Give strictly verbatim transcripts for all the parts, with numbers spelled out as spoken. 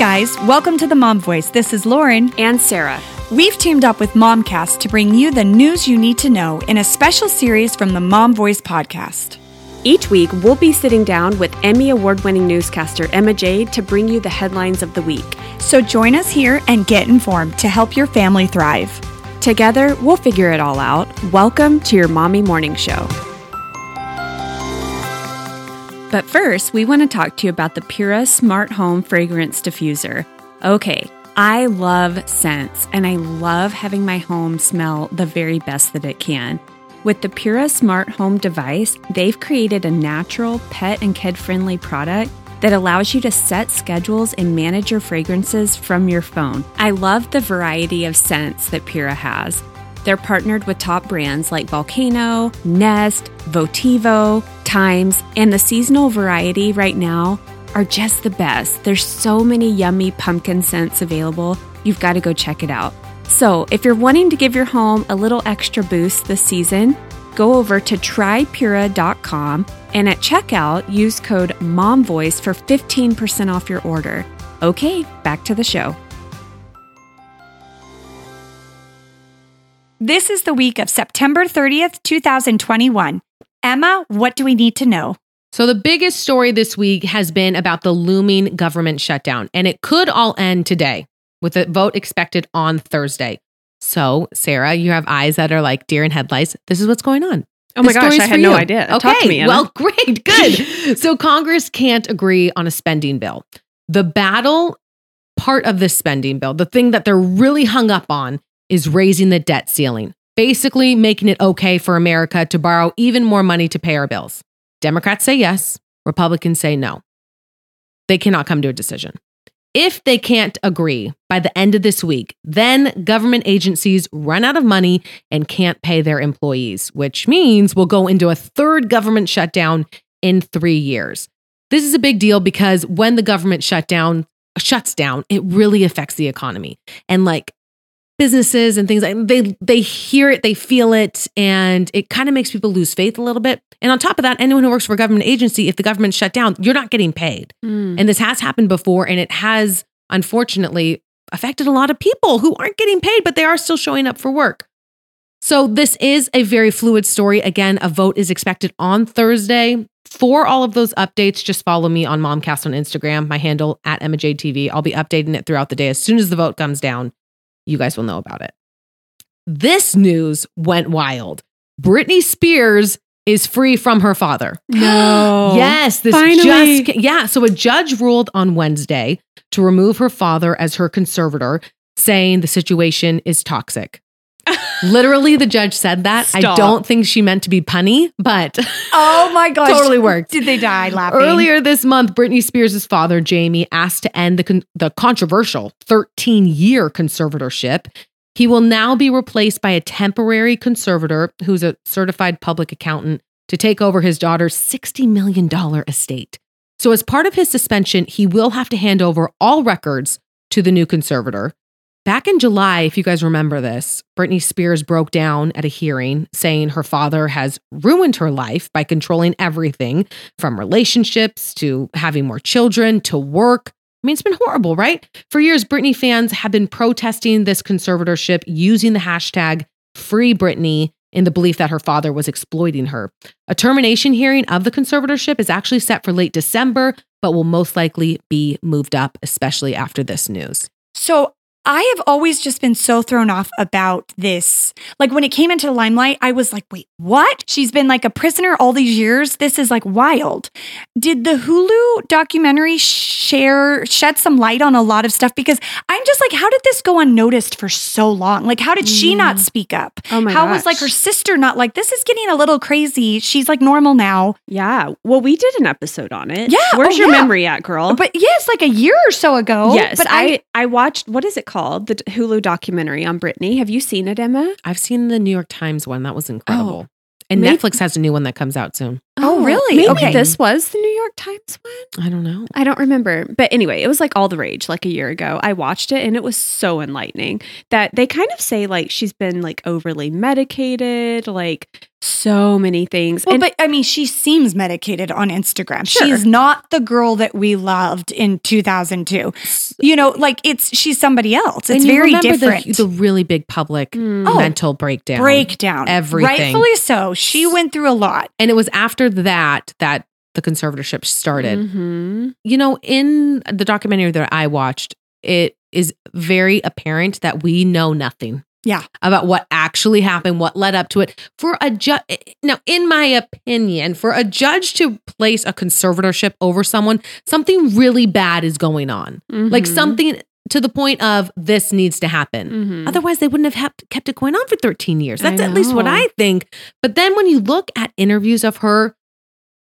guys, welcome to the Mom Voice. This is Lauren and Sarah. We've teamed up with MOMCAST to bring you the news you need to know in a special series from the Mom Voice podcast. Each week, we'll be sitting down with Emmy award-winning newscaster Emma Jade to bring you the headlines of the week. So join us here and get informed to help your family thrive. Together, we'll figure it all out. Welcome to your Mommy Morning Show. But first, we want to talk to you about the Pura Smart Home Fragrance Diffuser. Okay, I love scents, and I love having my home smell the very best that it can. With the Pura Smart Home device, they've created a natural, pet and kid-friendly product that allows you to set schedules and manage your fragrances from your phone. I love the variety of scents that Pura has. They're partnered with top brands like Volcano, Nest, Votivo, Times, and the seasonal variety right now are just the best. There's so many yummy pumpkin scents available. You've got to go check it out. So if you're wanting to give your home a little extra boost this season, go over to try pura dot com and at checkout, use code MOMVOICE for fifteen percent off your order. Okay, back to the show. This is the week of September thirtieth, twenty twenty-one. Emma, what do we need to know? So the biggest story this week has been about the looming government shutdown, and it could all end today with a vote expected on Thursday. So, Sarah, you have eyes that are like deer in headlights. This is what's going on. Oh my gosh, I had no idea. Okay, talk to me, Emma. Well, great, good. So Congress can't agree on a spending bill. The battle part of this spending bill, the thing that they're really hung up on, is raising the debt ceiling, basically making it okay for America to borrow even more money to pay our bills. Democrats say yes, Republicans say no. They cannot come to a decision. If they can't agree by the end of this week, then government agencies run out of money and can't pay their employees, which means we'll go into a third government shutdown in three years. This is a big deal because when the government shutdown shuts down, it really affects the economy. And like, businesses and things, like they they hear it, they feel it, and it kind of makes people lose faith a little bit. And on top of that, anyone who works for a government agency, if the government shut down, you're not getting paid. Mm. And this has happened before, and it has, unfortunately, affected a lot of people who aren't getting paid, but they are still showing up for work. So this is a very fluid story. Again, a vote is expected on Thursday. For all of those updates, just follow me on MomCast on Instagram, my handle, at emmajadetv. I'll be updating it throughout the day. As soon as the vote comes down, you guys will know about it. This news went wild. Britney Spears is free from her father. No. Yes. This Finally. just, yeah. So a judge ruled on Wednesday to remove her father as her conservator, saying the situation is toxic. Literally, the judge said that. Stop. I don't think she meant to be punny, but oh my gosh, totally worked. Did they die laughing? Earlier this month, Britney Spears' father, Jamie, asked to end the con- the controversial thirteen-year conservatorship. He will now be replaced by a temporary conservator who's a certified public accountant to take over his daughter's sixty million dollars estate. So as part of his suspension, he will have to hand over all records to the new conservator. Back in July, if you guys remember this, Britney Spears broke down at a hearing saying her father has ruined her life by controlling everything from relationships to having more children to work. I mean, it's been horrible, right? For years, Britney fans have been protesting this conservatorship using the hashtag FreeBritney in the belief that her father was exploiting her. A termination hearing of the conservatorship is actually set for late December, but will most likely be moved up, especially after this news. So I have always just been so thrown off about this. Like when it came into the limelight, I was like, wait, what? She's been like a prisoner all these years. This is like wild. Did the Hulu documentary share, shed some light on a lot of stuff? Because I'm just like, how did this go unnoticed for so long? Like, how did she not speak up? Oh my gosh. How was like her sister not like, this is getting a little crazy. She's like normal now. Yeah. Well, we did an episode on it. Yeah. Where's oh, your yeah. memory at, girl? But yeah, it's like a year or so ago. Yes. But I, I watched, what is it called, the Hulu documentary on Britney? Have you seen it, Emma? I've seen the New York Times one. That was incredible. Oh, and maybe Netflix has a new one that comes out soon. Oh, oh really? Maybe okay. This was the New York Times one? I don't know. I don't remember. But anyway, it was like all the rage like a year ago. I watched it and it was so enlightening that they kind of say like she's been like overly medicated, like so many things. Well, and but I mean, she seems medicated on Instagram. Sure. She's not the girl that we loved in two thousand two. You know, like it's she's somebody else. It's very different. The, the really big public mm. mental breakdown. Breakdown. Everything. Rightfully so. She went through a lot. And it was after that that the conservatorship started. Mm-hmm. You know, in the documentary that I watched, it is very apparent that we know nothing. Yeah. About what actually happened, what led up to it. For a judge, now, in my opinion, for a judge to place a conservatorship over someone, something really bad is going on. Mm-hmm. Like something to the point of this needs to happen. Mm-hmm. Otherwise, they wouldn't have kept it going on for thirteen years. That's at least what I think. But then when you look at interviews of her,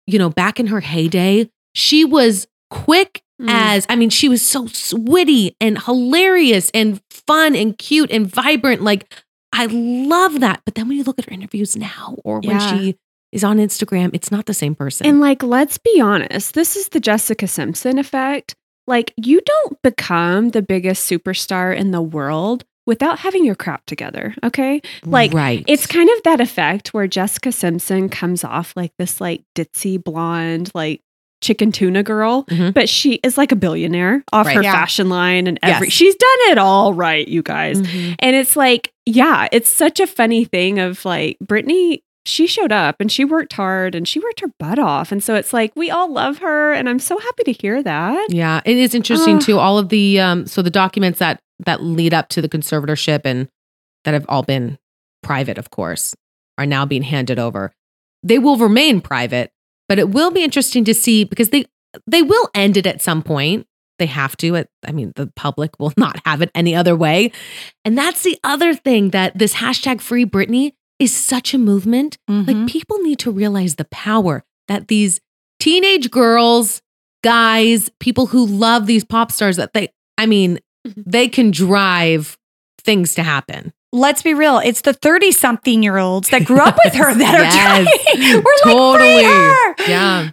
you know, back in her heyday, she was quick mm. as, I mean, she was so witty and hilarious and fun and cute and vibrant. Like, I love that. But then when you look at her interviews now or yeah. when she is on Instagram, it's not the same person. And like, let's be honest, this is the Jessica Simpson effect. Like, you don't become the biggest superstar in the world without having your crap together, okay? Like, right. It's kind of that effect where Jessica Simpson comes off like this like ditzy blonde, like chicken tuna girl, mm-hmm. but she is like a billionaire off right. her yeah. fashion line and every, yes. she's done it all right, you guys. Mm-hmm. And it's like, yeah, it's such a funny thing of like, Britney, she showed up and she worked hard and she worked her butt off. And so it's like, we all love her. And I'm so happy to hear that. Yeah. It is interesting uh, too. All of the, um, so the documents that, that lead up to the conservatorship and that have all been private, of course, are now being handed over. They will remain private, but it will be interesting to see because they they will end it at some point. They have to. It, I mean, the public will not have it any other way. And that's the other thing that this hashtag Free Britney is such a movement. Mm-hmm. Like people need to realize the power that these teenage girls, guys, people who love these pop stars that they, I mean, they can drive things to happen. Let's be real. It's the thirty-something year olds that grew up with her that are yes, trying. We're totally. Like, free her. Yeah.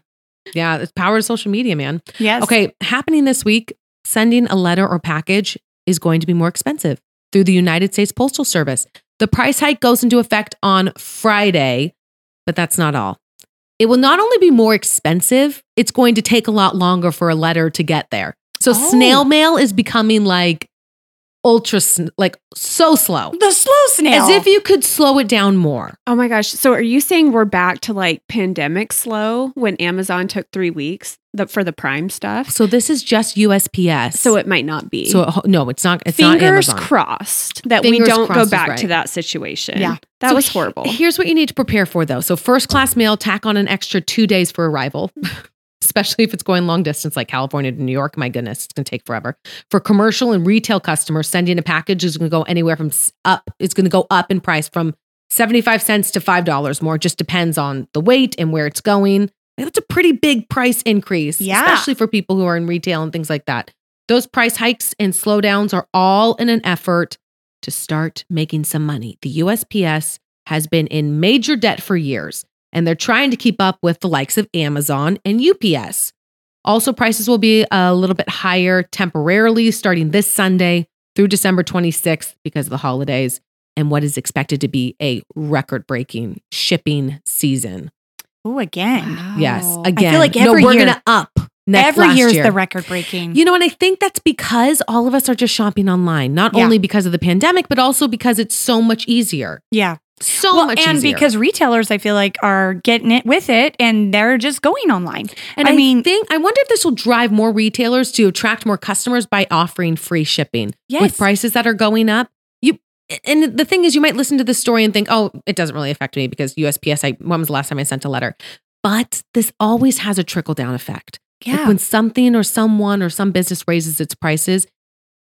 Yeah. It's power of social media, man. Yes. Okay. Happening this week, sending a letter or package is going to be more expensive through the United States Postal Service. The price hike goes into effect on Friday, but that's not all. It will not only be more expensive, it's going to take a lot longer for a letter to get there. So oh. snail mail is becoming like ultra, like so slow. The slow snail. As if you could slow it down more. Oh my gosh. So are you saying we're back to like pandemic slow when Amazon took three weeks the, for the Prime stuff? So this is just U S P S. So it might not be. So it, no, it's not. It's Fingers not Amazon. Crossed that Fingers we don't go back right. to that situation. Yeah. That so was horrible. Here's what you need to prepare for though. So first class mail, tack on an extra two days for arrival. Especially if it's going long distance like California to New York. My goodness, it's going to take forever. For commercial and retail customers, sending a package is going to go anywhere from up, it's going to go up in price from seventy-five cents to five dollars more. It just depends on the weight and where it's going. That's a pretty big price increase, yeah. especially for people who are in retail and things like that. Those price hikes and slowdowns are all in an effort to start making some money. The U S P S has been in major debt for years. And they're trying to keep up with the likes of Amazon and U P S. Also, prices will be a little bit higher temporarily starting this Sunday through December twenty-sixth because of the holidays and what is expected to be a record-breaking shipping season. Oh, again. Wow. Yes, again. I feel like every no, we're year. We're going to up next every last year. Every year is the record-breaking. You know, and I think that's because all of us are just shopping online, not yeah. only because of the pandemic, but also because it's so much easier. Yeah. So well, much and easier. Because retailers, I feel like, are getting it with it and they're just going online. And I, I mean, think, I wonder if this will drive more retailers to attract more customers by offering free shipping yes. with prices that are going up. You and the thing is, you might listen to this story and think, oh, it doesn't really affect me because U S P S, I, when was the last time I sent a letter? But this always has a trickle down effect. Yeah. Like when something or someone or some business raises its prices,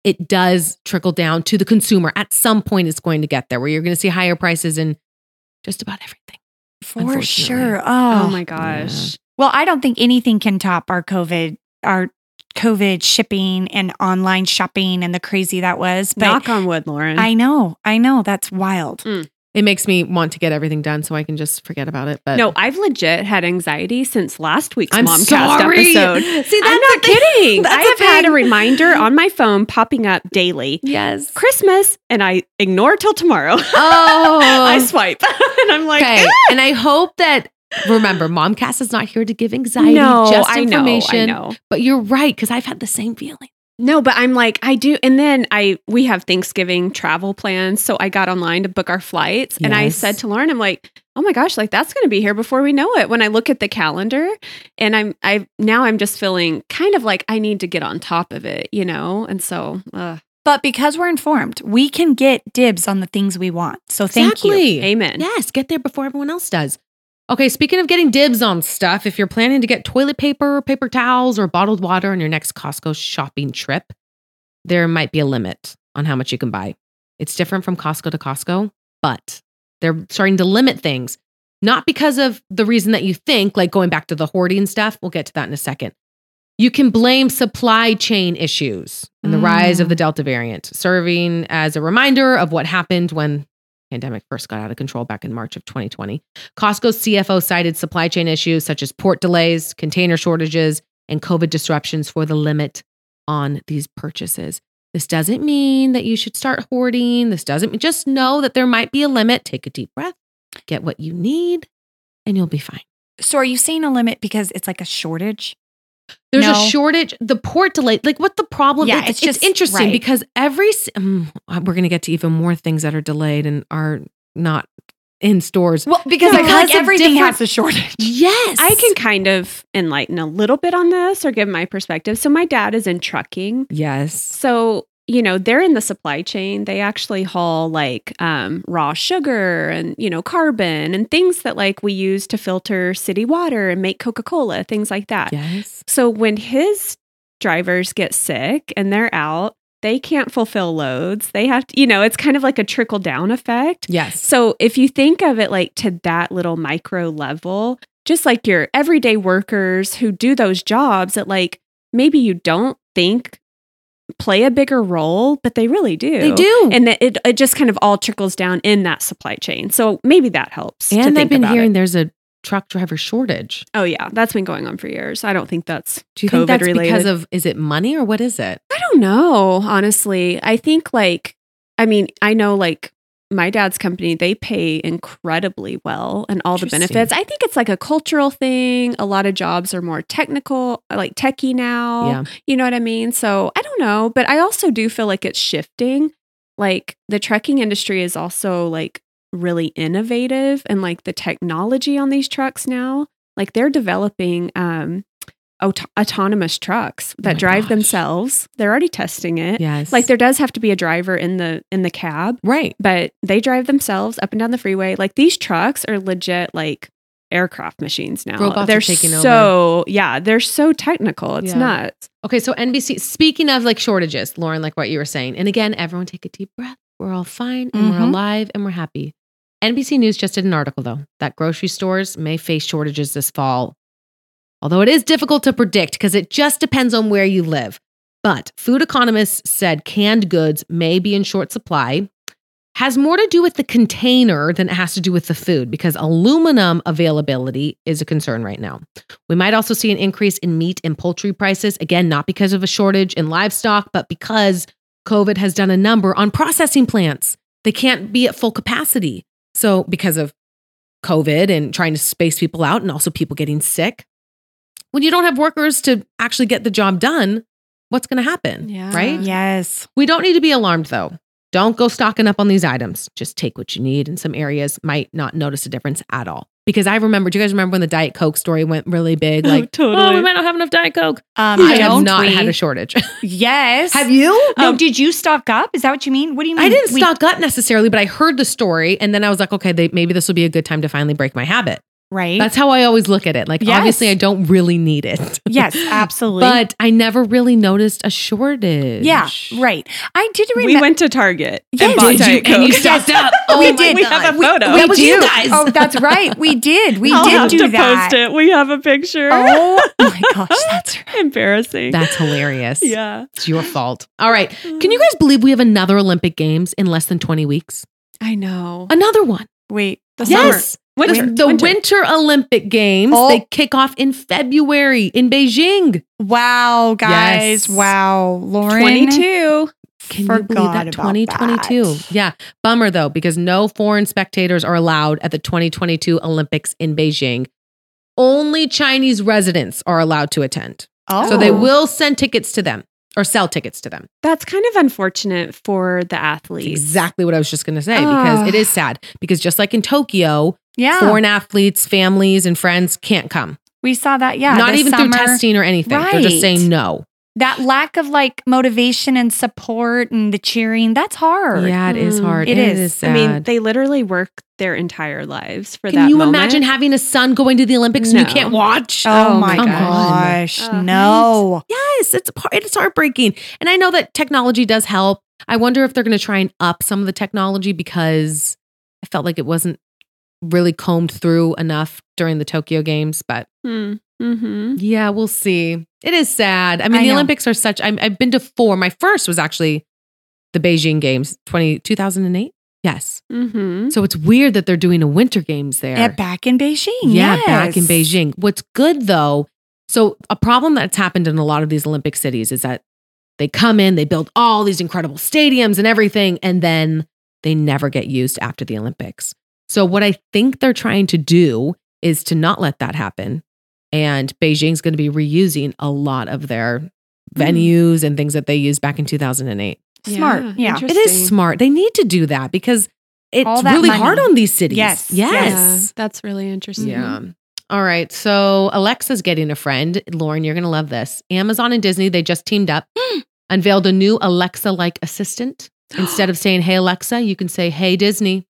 it does trickle down to the consumer. At some point, it's going to get there where you're going to see higher prices in just about everything. For sure. Oh, oh my gosh. Yeah. Well, I don't think anything can top our COVID, our COVID shipping and online shopping and the crazy that was. But knock on wood, Lauren. I know. I know. That's wild. Mm. It makes me want to get everything done so I can just forget about it. But no, I've legit had anxiety since last week's I'm MomCast sorry. episode. See, that's I'm not kidding. I have had a reminder on my phone popping up daily. Yes. Christmas, and I ignore till tomorrow. Oh. I swipe. And I'm like, okay. Ah! And I hope that, remember, MomCast is not here to give anxiety, no, just information. I know, I know. But you're right, because I've had the same feeling. No, but I'm like, I do. And then I, we have Thanksgiving travel plans. So I got online to book our flights. Yes. And I said to Lauren, I'm like, oh my gosh, like that's going to be here before we know it. When I look at the calendar, and I'm, I, now I'm just feeling kind of like I need to get on top of it, you know? And so, uh, but because we're informed, we can get dibs on the things we want. So thank exactly. you. Amen. Yes. Get there before everyone else does. Okay, speaking of getting dibs on stuff, if you're planning to get toilet paper, paper towels, or bottled water on your next Costco shopping trip, there might be a limit on how much you can buy. It's different from Costco to Costco, but they're starting to limit things. Not because of the reason that you think, like going back to the hoarding stuff. We'll get to that in a second. You can blame supply chain issues and the mm. rise of the Delta variant, serving as a reminder of what happened when pandemic first got out of control back in March of twenty twenty. Costco's C F O cited supply chain issues such as port delays, container shortages, and COVID disruptions for the limit on these purchases. This doesn't mean that you should start hoarding. This doesn't mean, just know that there might be a limit. Take a deep breath, get what you need, and you'll be fine. So are you saying a limit because it's like a shortage? There's no. a shortage. The port delay, like what the problem yeah, is. It's, just, it's interesting right. because every, um, we're going to get to even more things that are delayed and are not in stores. Well, because, no, because I feel like everything has a shortage. Yes. I can kind of enlighten a little bit on this or give my perspective. So my dad is in trucking. Yes. So, you know, they're in the supply chain. They actually haul like um, raw sugar and, you know, carbon and things that like we use to filter city water and make Coca-Cola, things like that. Yes. So when his drivers get sick and they're out, they can't fulfill loads. They have to, you know, it's kind of like a trickle down effect. Yes. So if you think of it like to that little micro level, just like your everyday workers who do those jobs that like maybe you don't think play a bigger role, but they really do. They do. And it it just kind of all trickles down in that supply chain. So maybe that helps. And I've been hearing it. There's a truck driver shortage. Oh yeah. That's been going on for years. I don't think that's Do you COVID think that's related. Because of, is it money or what is it? I don't know. Honestly, I think like, I mean, I know like my dad's company, they pay incredibly well and all the benefits. I think it's like a cultural thing. A lot of jobs are more technical, like techie now. Yeah. You know what I mean? So I don't know, but I also do feel like it's shifting. Like the trucking industry is also like really innovative and like the technology on these trucks now, like they're developing um, Auto- autonomous trucks that oh drive gosh. themselves. They're already testing it. Yes. Like there does have to be a driver in the in the cab. Right. But they drive themselves up and down the freeway. Like these trucks are legit like aircraft machines now. Robots they're are taking so, over. Yeah, they're so technical. It's yeah. nuts. Okay, so N B C, speaking of like shortages, Lauren, like what you were saying. And again, everyone take a deep breath. We're all fine and mm-hmm. we're alive and we're happy. N B C News just did an article though that grocery stores may face shortages this fall. Although it is difficult to predict because it just depends on where you live. But food economists said canned goods may be in short supply. Has more to do with the container than it has to do with the food because aluminum availability is a concern right now. We might also see an increase in meat and poultry prices. Again, not because of a shortage in livestock, but because COVID has done a number on processing plants. They can't be at full capacity. So because of COVID and trying to space people out and also people getting sick, when you don't have workers to actually get the job done, what's going to happen, yeah. right? Yes. We don't need to be alarmed, though. Don't go stocking up on these items. Just take what you need. In some areas, might not notice a difference at all. Because I remember, do you guys remember when the Diet Coke story went really big? Like, oh, totally. oh we might not have enough Diet Coke. Um, I have not we? had a shortage. Yes. Have you? No, um, did you stock up? Is that what you mean? What do you mean? I didn't we- stock up necessarily, but I heard the story. And then I was like, okay, they, maybe this will be a good time to finally break my habit. Right. That's how I always look at it. Like, yes. obviously, I don't really need it. Yes, absolutely. But I never really noticed a shortage. Yeah, right. I did remember. We went to Target yes. and bought Diet Coke. And you stocked up. Oh, we did. We have a photo. We, we that was do. You guys. Oh, that's right. We did. We I'll did have do to that. Post it. We have a picture. Oh, my gosh. That's right. Embarrassing. That's hilarious. Yeah. It's your fault. All right. Can you guys believe we have another Olympic Games in less than twenty weeks? I know. Another one. Wait, the yes. summer. Winter. Winter. The Winter. Winter Olympic Games, oh. they kick off in February in Beijing. Wow, guys. Yes. Wow. Lauren. twenty-two Can Forgot you believe that? twenty twenty-two That. Yeah. Bummer though, because no foreign spectators are allowed at the twenty twenty-two Olympics in Beijing. Only Chinese residents are allowed to attend. Oh. So they will send tickets to them or sell tickets to them. That's kind of unfortunate for the athletes. That's exactly what I was just going to say, because it is sad, because just like in Tokyo, yeah. foreign athletes, families, and friends can't come. We saw that. Yeah. Not even summer. Through testing or anything. Right. They're just saying no. That lack of like motivation and support and the cheering, that's hard. Yeah, it mm. is hard. It, it is. is sad. I mean, they literally work their entire lives for Can that Can you moment. Imagine having a son going to the Olympics no. and you can't watch? Oh, oh my gosh. gosh. Uh, no. Yes, it's it's heartbreaking. And I know that technology does help. I wonder if they're going to try and up some of the technology, because I felt like it wasn't really combed through enough during the Tokyo Games, but... Hmm. Mm-hmm. Yeah, we'll see. It is sad. I mean, I the know. Olympics are such, I'm, I've been to four. My first was actually the Beijing Games, two thousand eight Yes. Mm-hmm. So it's weird that they're doing a winter games there. At back in Beijing. Yeah, yes. back in Beijing. What's good though, so a problem that's happened in a lot of these Olympic cities is that they come in, they build all these incredible stadiums and everything, and then they never get used after the Olympics. So what I think they're trying to do is to not let that happen. And Beijing's going to be reusing a lot of their venues and things that they used back in two thousand eight Smart. Yeah. yeah. It is smart. They need to do that, because it's really money. hard on these cities. Yes. Yes. yes. Yeah, that's really interesting. Yeah. All right. So Alexa's getting a friend. Lauren, you're going to love this. Amazon and Disney, they just teamed up, unveiled a new Alexa-like assistant. Instead of saying, hey, Alexa, you can say, hey, Disney.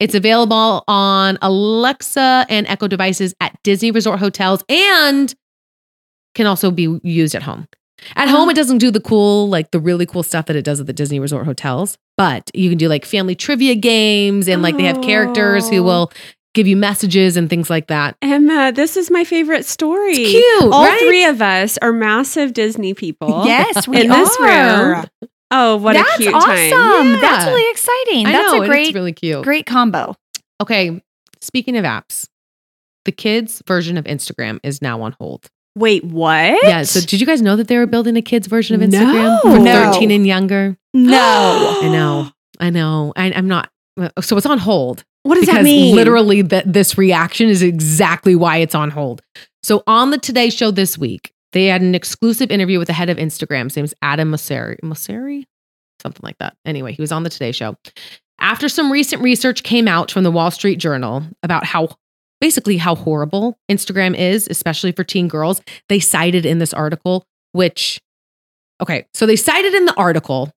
It's available on Alexa and Echo devices at Disney Resort hotels, and can also be used at home. At home, it doesn't do the cool, like the really cool stuff that it does at the Disney Resort hotels, but you can do like family trivia games, and like they have characters who will give you messages and things like that. Emma, this is my favorite story. It's cute, All right? three of us are massive Disney people. Yes, we in are. This room. Oh, what That's a cute awesome. Time. Yeah. That's really exciting. I That's know, a great, it's really cute. Great combo. Okay. Speaking of apps, the kids' version of Instagram is now on hold. Wait, what? Yeah. So did you guys know that they were building a kids' version of Instagram no. for no. thirteen and younger? No. I know. I know. I, I'm not. So it's on hold. What does that mean? Literally that this reaction is exactly why it's on hold. So on the Today Show this week, they had an exclusive interview with the head of Instagram. His name is Adam Mosseri. Mosseri? Something like that. Anyway, he was on the Today Show. After some recent research came out from the Wall Street Journal about how, basically how horrible Instagram is, especially for teen girls, they cited in this article, which, okay, so they cited in the article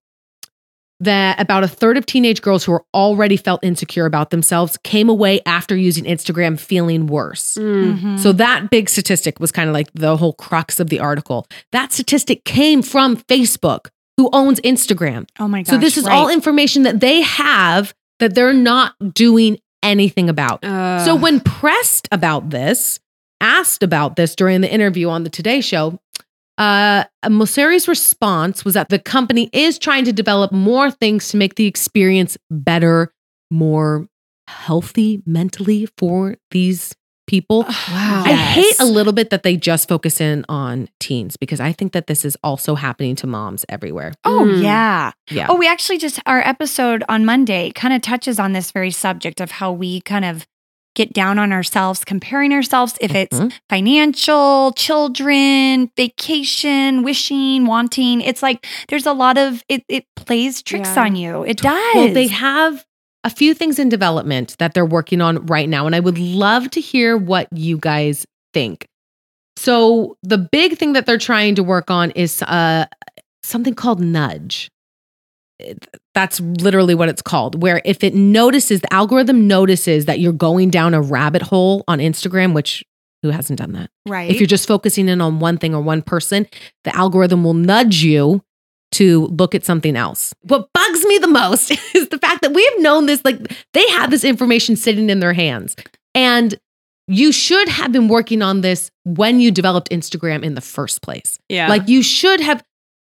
that about a third of teenage girls who were already felt insecure about themselves came away after using Instagram feeling worse. Mm-hmm. So that big statistic was kind of like the whole crux of the article. That statistic came from Facebook, who owns Instagram. Oh my gosh. So this is right. all information that they have that they're not doing anything about. Uh. So when pressed about this, asked about this during the interview on the Today Show, Uh, Mosseri's response was that the company is trying to develop more things to make the experience better, more healthy mentally for these people. Oh, wow. I yes. hate a little bit that they just focus in on teens, because I think that this is also happening to moms everywhere. Oh, mm. yeah. yeah. Oh, we actually just, our episode on Monday kind of touches on this very subject of how we kind of get down on ourselves, comparing ourselves, if it's mm-hmm. financial, children, vacation, wishing, wanting. It's like there's a lot of, it It plays tricks yeah. on you. It does. Well, they have a few things in development that they're working on right now, and I would love to hear what you guys think. So the big thing that they're trying to work on is uh, something called nudge. That's literally what it's called, where if it notices, the algorithm notices that you're going down a rabbit hole on Instagram, which who hasn't done that? Right. If you're just focusing in on one thing or one person, the algorithm will nudge you to look at something else. What bugs me the most is the fact that we have known this, like they have this information sitting in their hands, and you should have been working on this when you developed Instagram in the first place. Yeah. Like you should have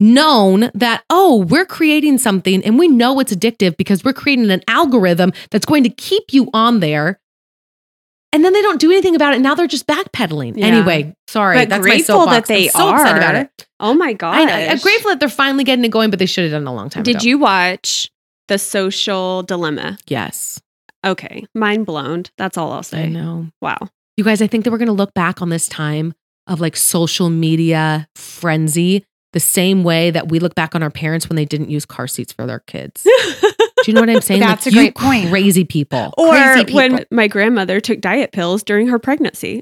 known that, oh, we're creating something and we know it's addictive because we're creating an algorithm that's going to keep you on there. And then they don't do anything about it. Now they're just backpedaling. Yeah. Anyway, sorry. But that's grateful my soapbox. That they I'm so are. Upset about it. Oh my gosh. I know. I'm grateful that they're finally getting it going, but they should have done it a long time Did ago. Did you watch The Social Dilemma? Yes. Okay. Mind blown. That's all I'll say. I know. Wow. You guys, I think that we're going to look back on this time of like social media frenzy the same way that we look back on our parents when they didn't use car seats for their kids. Do you know what I'm saying? That's like, a great point. Crazy people. Or crazy people. When my grandmother took diet pills during her pregnancy.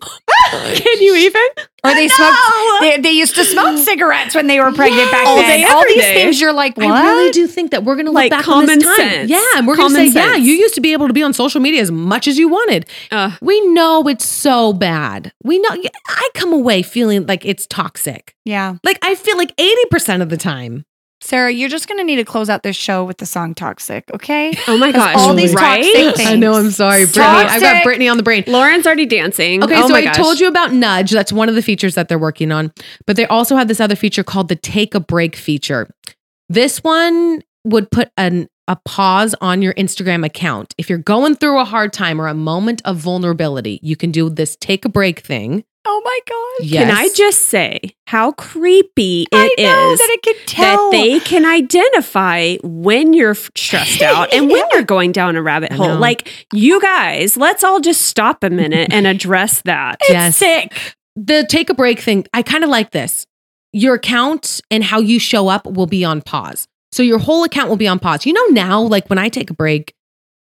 Can you even? Or they no! smoked. They, they used to smoke cigarettes when they were pregnant yes! back then. All, day, all these day. Things you're like, what? I really do think that we're going to look like back on this time. Sense. Yeah, and we're going to say, sense. yeah, you used to be able to be on social media as much as you wanted. Uh, we know it's so bad. We know. I come away feeling like it's toxic. Yeah. Like I feel like eighty percent of the time. Sarah, you're just going to need to close out this show with the song Toxic, okay? Oh my gosh. All these right? toxic things. I know, I'm sorry, Brittany. I've got Brittany on the brain. Lauren's already dancing. Okay, oh so I gosh. told you about Nudge. That's one of the features that they're working on. But they also have this other feature called the Take a Break feature. This one would put an, a pause on your Instagram account. If you're going through a hard time or a moment of vulnerability, you can do this Take a Break thing. Oh my God. Yes. Can I just say how creepy it I know, is that, it can tell. That they can identify when you're stressed out and when yeah. you're going down a rabbit hole. Like, you guys, let's all just stop a minute and address that. It's yes. sick. The Take a Break thing, I kind of like this. Your account and how you show up will be on pause. So your whole account will be on pause. You know now, like when I take a break,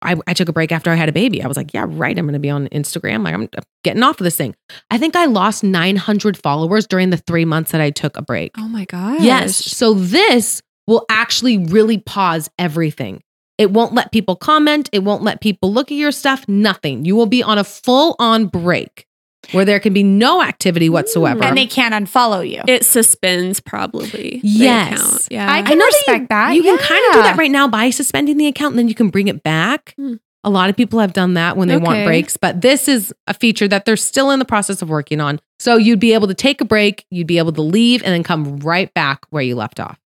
I, I took a break after I had a baby. I was like, yeah, right. I'm going to be on Instagram. Like, I'm getting off of this thing. I think I lost nine hundred followers during the three months that I took a break. Oh my gosh. Yes. So this will actually really pause everything. It won't let people comment. It won't let people look at your stuff. Nothing. You will be on a full on break where there can be no activity whatsoever. And they can't unfollow you. It suspends probably yes. the account. Yeah. I can I respect you, that. You yeah. can kind of do that right now by suspending the account and then you can bring it back. Hmm. A lot of people have done that when they okay. want breaks, but this is a feature that they're still in the process of working on. So you'd be able to take a break, you'd be able to leave and then come right back where you left off.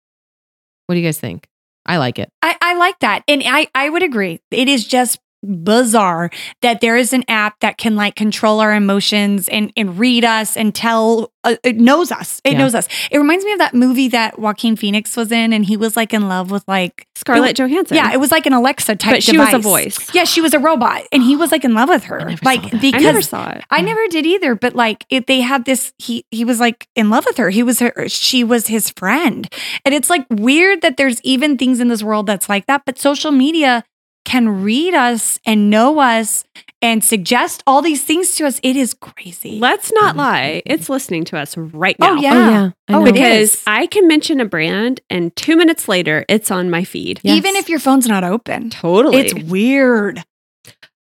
What do you guys think? I like it. I, I like that. And I, I would agree. It is just bizarre that there is an app that can like control our emotions and, and read us and tell, uh, it knows us. It yeah. knows us. It reminds me of that movie that Joaquin Phoenix was in and he was like in love with like Scarlett was, Johansson. Yeah. It was like an Alexa type but she device. Was a voice. Yeah. She was a robot and he was like in love with her. Like, because I never saw it. I never did either. But like if they had this, he, he was like in love with her. He was her, she was his friend. And it's like weird that there's even things in this world that's like that, but social media can read us and know us and suggest all these things to us. It is crazy. Let's not lie. It's listening to us right now. Oh, yeah. Oh, yeah. I because I can mention a brand and two minutes later, it's on my feed. Yes. Even if your phone's not open. Totally. It's weird.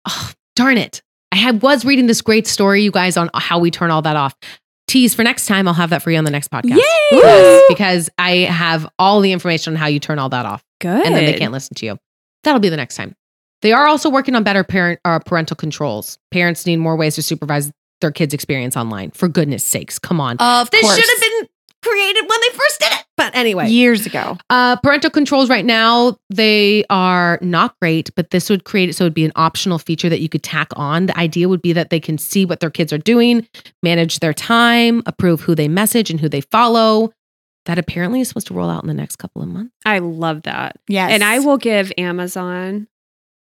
Oh, darn it. I had, was reading this great story, you guys, on how we turn all that off. Tease for next time. I'll have that for you on the next podcast. Yes, because I have all the information on how you turn all that off. Good. And then they can't listen to you. That'll be the next time. They are also working on better parent uh, parental controls. Parents need more ways to supervise their kids' experience online. For goodness sakes, come on. Of this course. Should have been created when they first did it. But anyway. Years ago. Uh, parental controls right now, they are not great, but this would create it so it would be an optional feature that you could tack on. The idea would be that they can see what their kids are doing, manage their time, approve who they message and who they follow. That apparently is supposed to roll out in the next couple of months. I love that. Yes. And I will give Amazon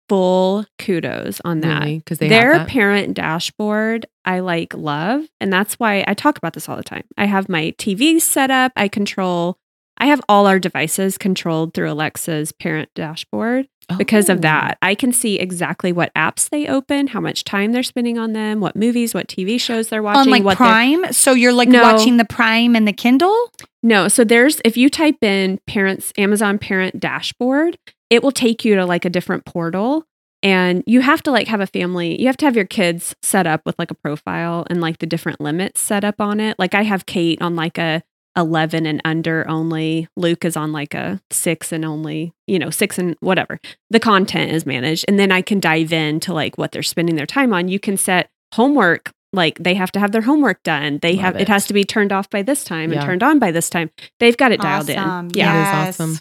full kudos on that. Really? 'Cause they Their have that. Parent dashboard, I like love. And that's why I talk about this all the time. I have my T V set up. I control, I have all our devices controlled through Alexa's parent dashboard. Oh. Because of that, I can see exactly what apps they open, how much time they're spending on them, what movies, what T V shows they're watching. On like what Prime? So you're like no. watching the Prime and the Kindle? No. So there's, if you type in parents, Amazon parent dashboard, it will take you to like a different portal. And you have to like have a family, you have to have your kids set up with like a profile and like the different limits set up on it. Like I have Kate on like a eleven and under only. Luke is on like a six and only, you know, six and whatever. The content is managed. And then I can dive into like what they're spending their time on. You can set homework like they have to have their homework done. They Love have it. It has to be turned off by this time yeah. and turned on by this time. They've got it awesome. dialed in. Yeah, yes. It is awesome.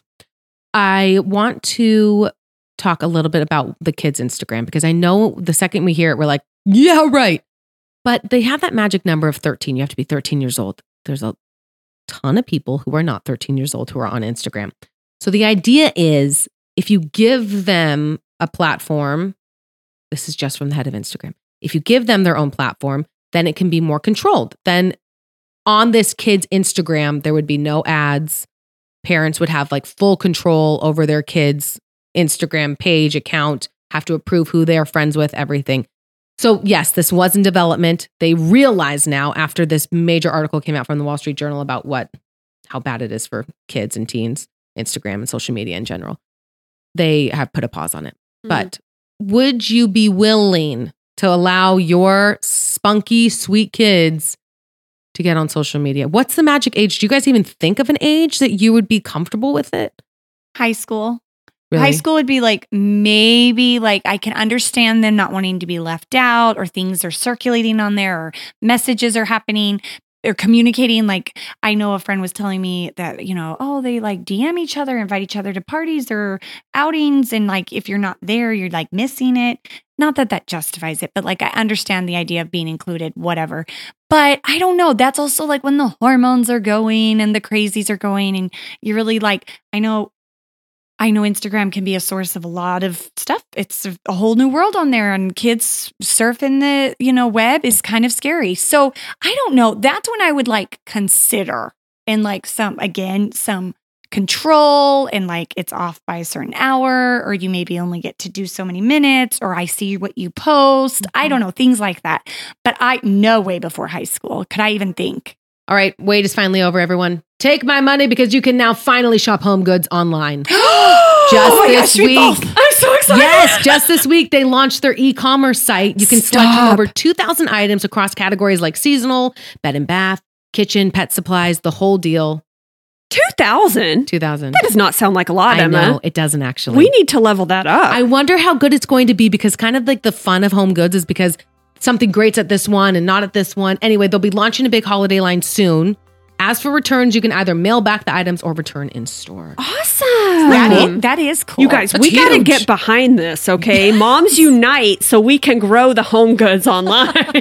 I want to talk a little bit about the kids' Instagram, because I know the second we hear it, we're like, yeah, right. But they have that magic number of thirteen. You have to be thirteen years old. There's a ton of people who are not thirteen years old who are on Instagram. So the idea is, if you give them a platform, this is just from the head of Instagram, if you give them their own platform, then it can be more controlled. Then on this kid's Instagram, there would be no ads. Parents would have like full control over their kids' Instagram page, account, have to approve who they are friends with, everything. So yes, this was in development. They realize now, after this major article came out from the Wall Street Journal about what, how bad it is for kids and teens, Instagram and social media in general, they have put a pause on it. Mm-hmm. But would you be willing to allow your spunky, sweet kids to get on social media? What's the magic age? Do you guys even think of an age that you would be comfortable with it? High school. Really? High school would be like, maybe like I can understand them not wanting to be left out, or things are circulating on there, or messages are happening. They're communicating. Like, I know a friend was telling me that, you know, oh, they like D M each other, invite each other to parties or outings. And like, if you're not there, you're like missing it. Not that that justifies it, but like, I understand the idea of being included, whatever. But I don't know. That's also like when the hormones are going and the crazies are going, and you're really like, I know, I know Instagram can be a source of a lot of stuff. It's a whole new world on there, and kids surfing the, you know, web is kind of scary. So I don't know. That's when I would like consider, and like some, again, some control, and like it's off by a certain hour, or you maybe only get to do so many minutes, or I see what you post. Mm-hmm. I don't know, things like that. But I, no way before high school could I even think. All right, wait is finally over, everyone. Take my money, because you can now finally shop Home Goods online. Just oh this gosh, week. We I'm so excited. Yes, just this week, they launched their e-commerce site. You can Stop. select over two thousand items across categories like seasonal, bed and bath, kitchen, pet supplies, the whole deal. two thousand? two thousand. That does not sound like a lot, I Emma. I know, it doesn't actually. We need to level that up. I wonder how good it's going to be, because kind of like the fun of Home Goods is because something great's at this one and not at this one. Anyway, they'll be launching a big holiday line soon. As for returns, you can either mail back the items or return in store. Awesome. That is, that is cool. You guys, That's we huge. gotta get behind this, okay? Yes. Moms unite so we can grow the Home Goods online. But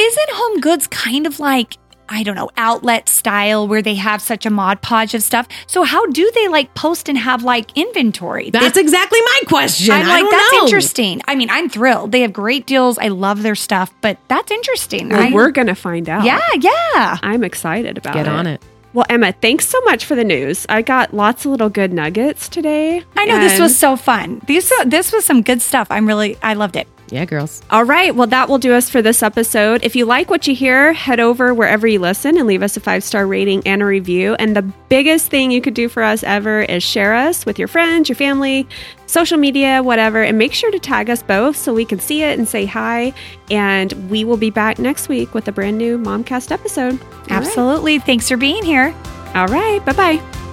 isn't Home Goods kind of like, I don't know, outlet style, where they have such a mod podge of stuff? So how do they like post and have like inventory? That's it's, exactly my question. I'm like, I don't that's know. interesting. I mean, I'm thrilled. They have great deals. I love their stuff, but that's interesting. Well, I, we're going to find out. Yeah, yeah. I'm excited about Get it. Get on it. Well, Emma, thanks so much for the news. I got lots of little good nuggets today. I know, this was so fun. These, this was some good stuff. I'm really, I loved it. Yeah, girls. All right. Well, that will do us for this episode. If you like what you hear, head over wherever you listen and leave us a five-star rating and a review. And the biggest thing you could do for us ever is share us with your friends, your family, social media, whatever. And make sure to tag us both so we can see it and say hi. And we will be back next week with a brand new MomCast episode. All Absolutely. Right. Thanks for being here. All right. Bye-bye.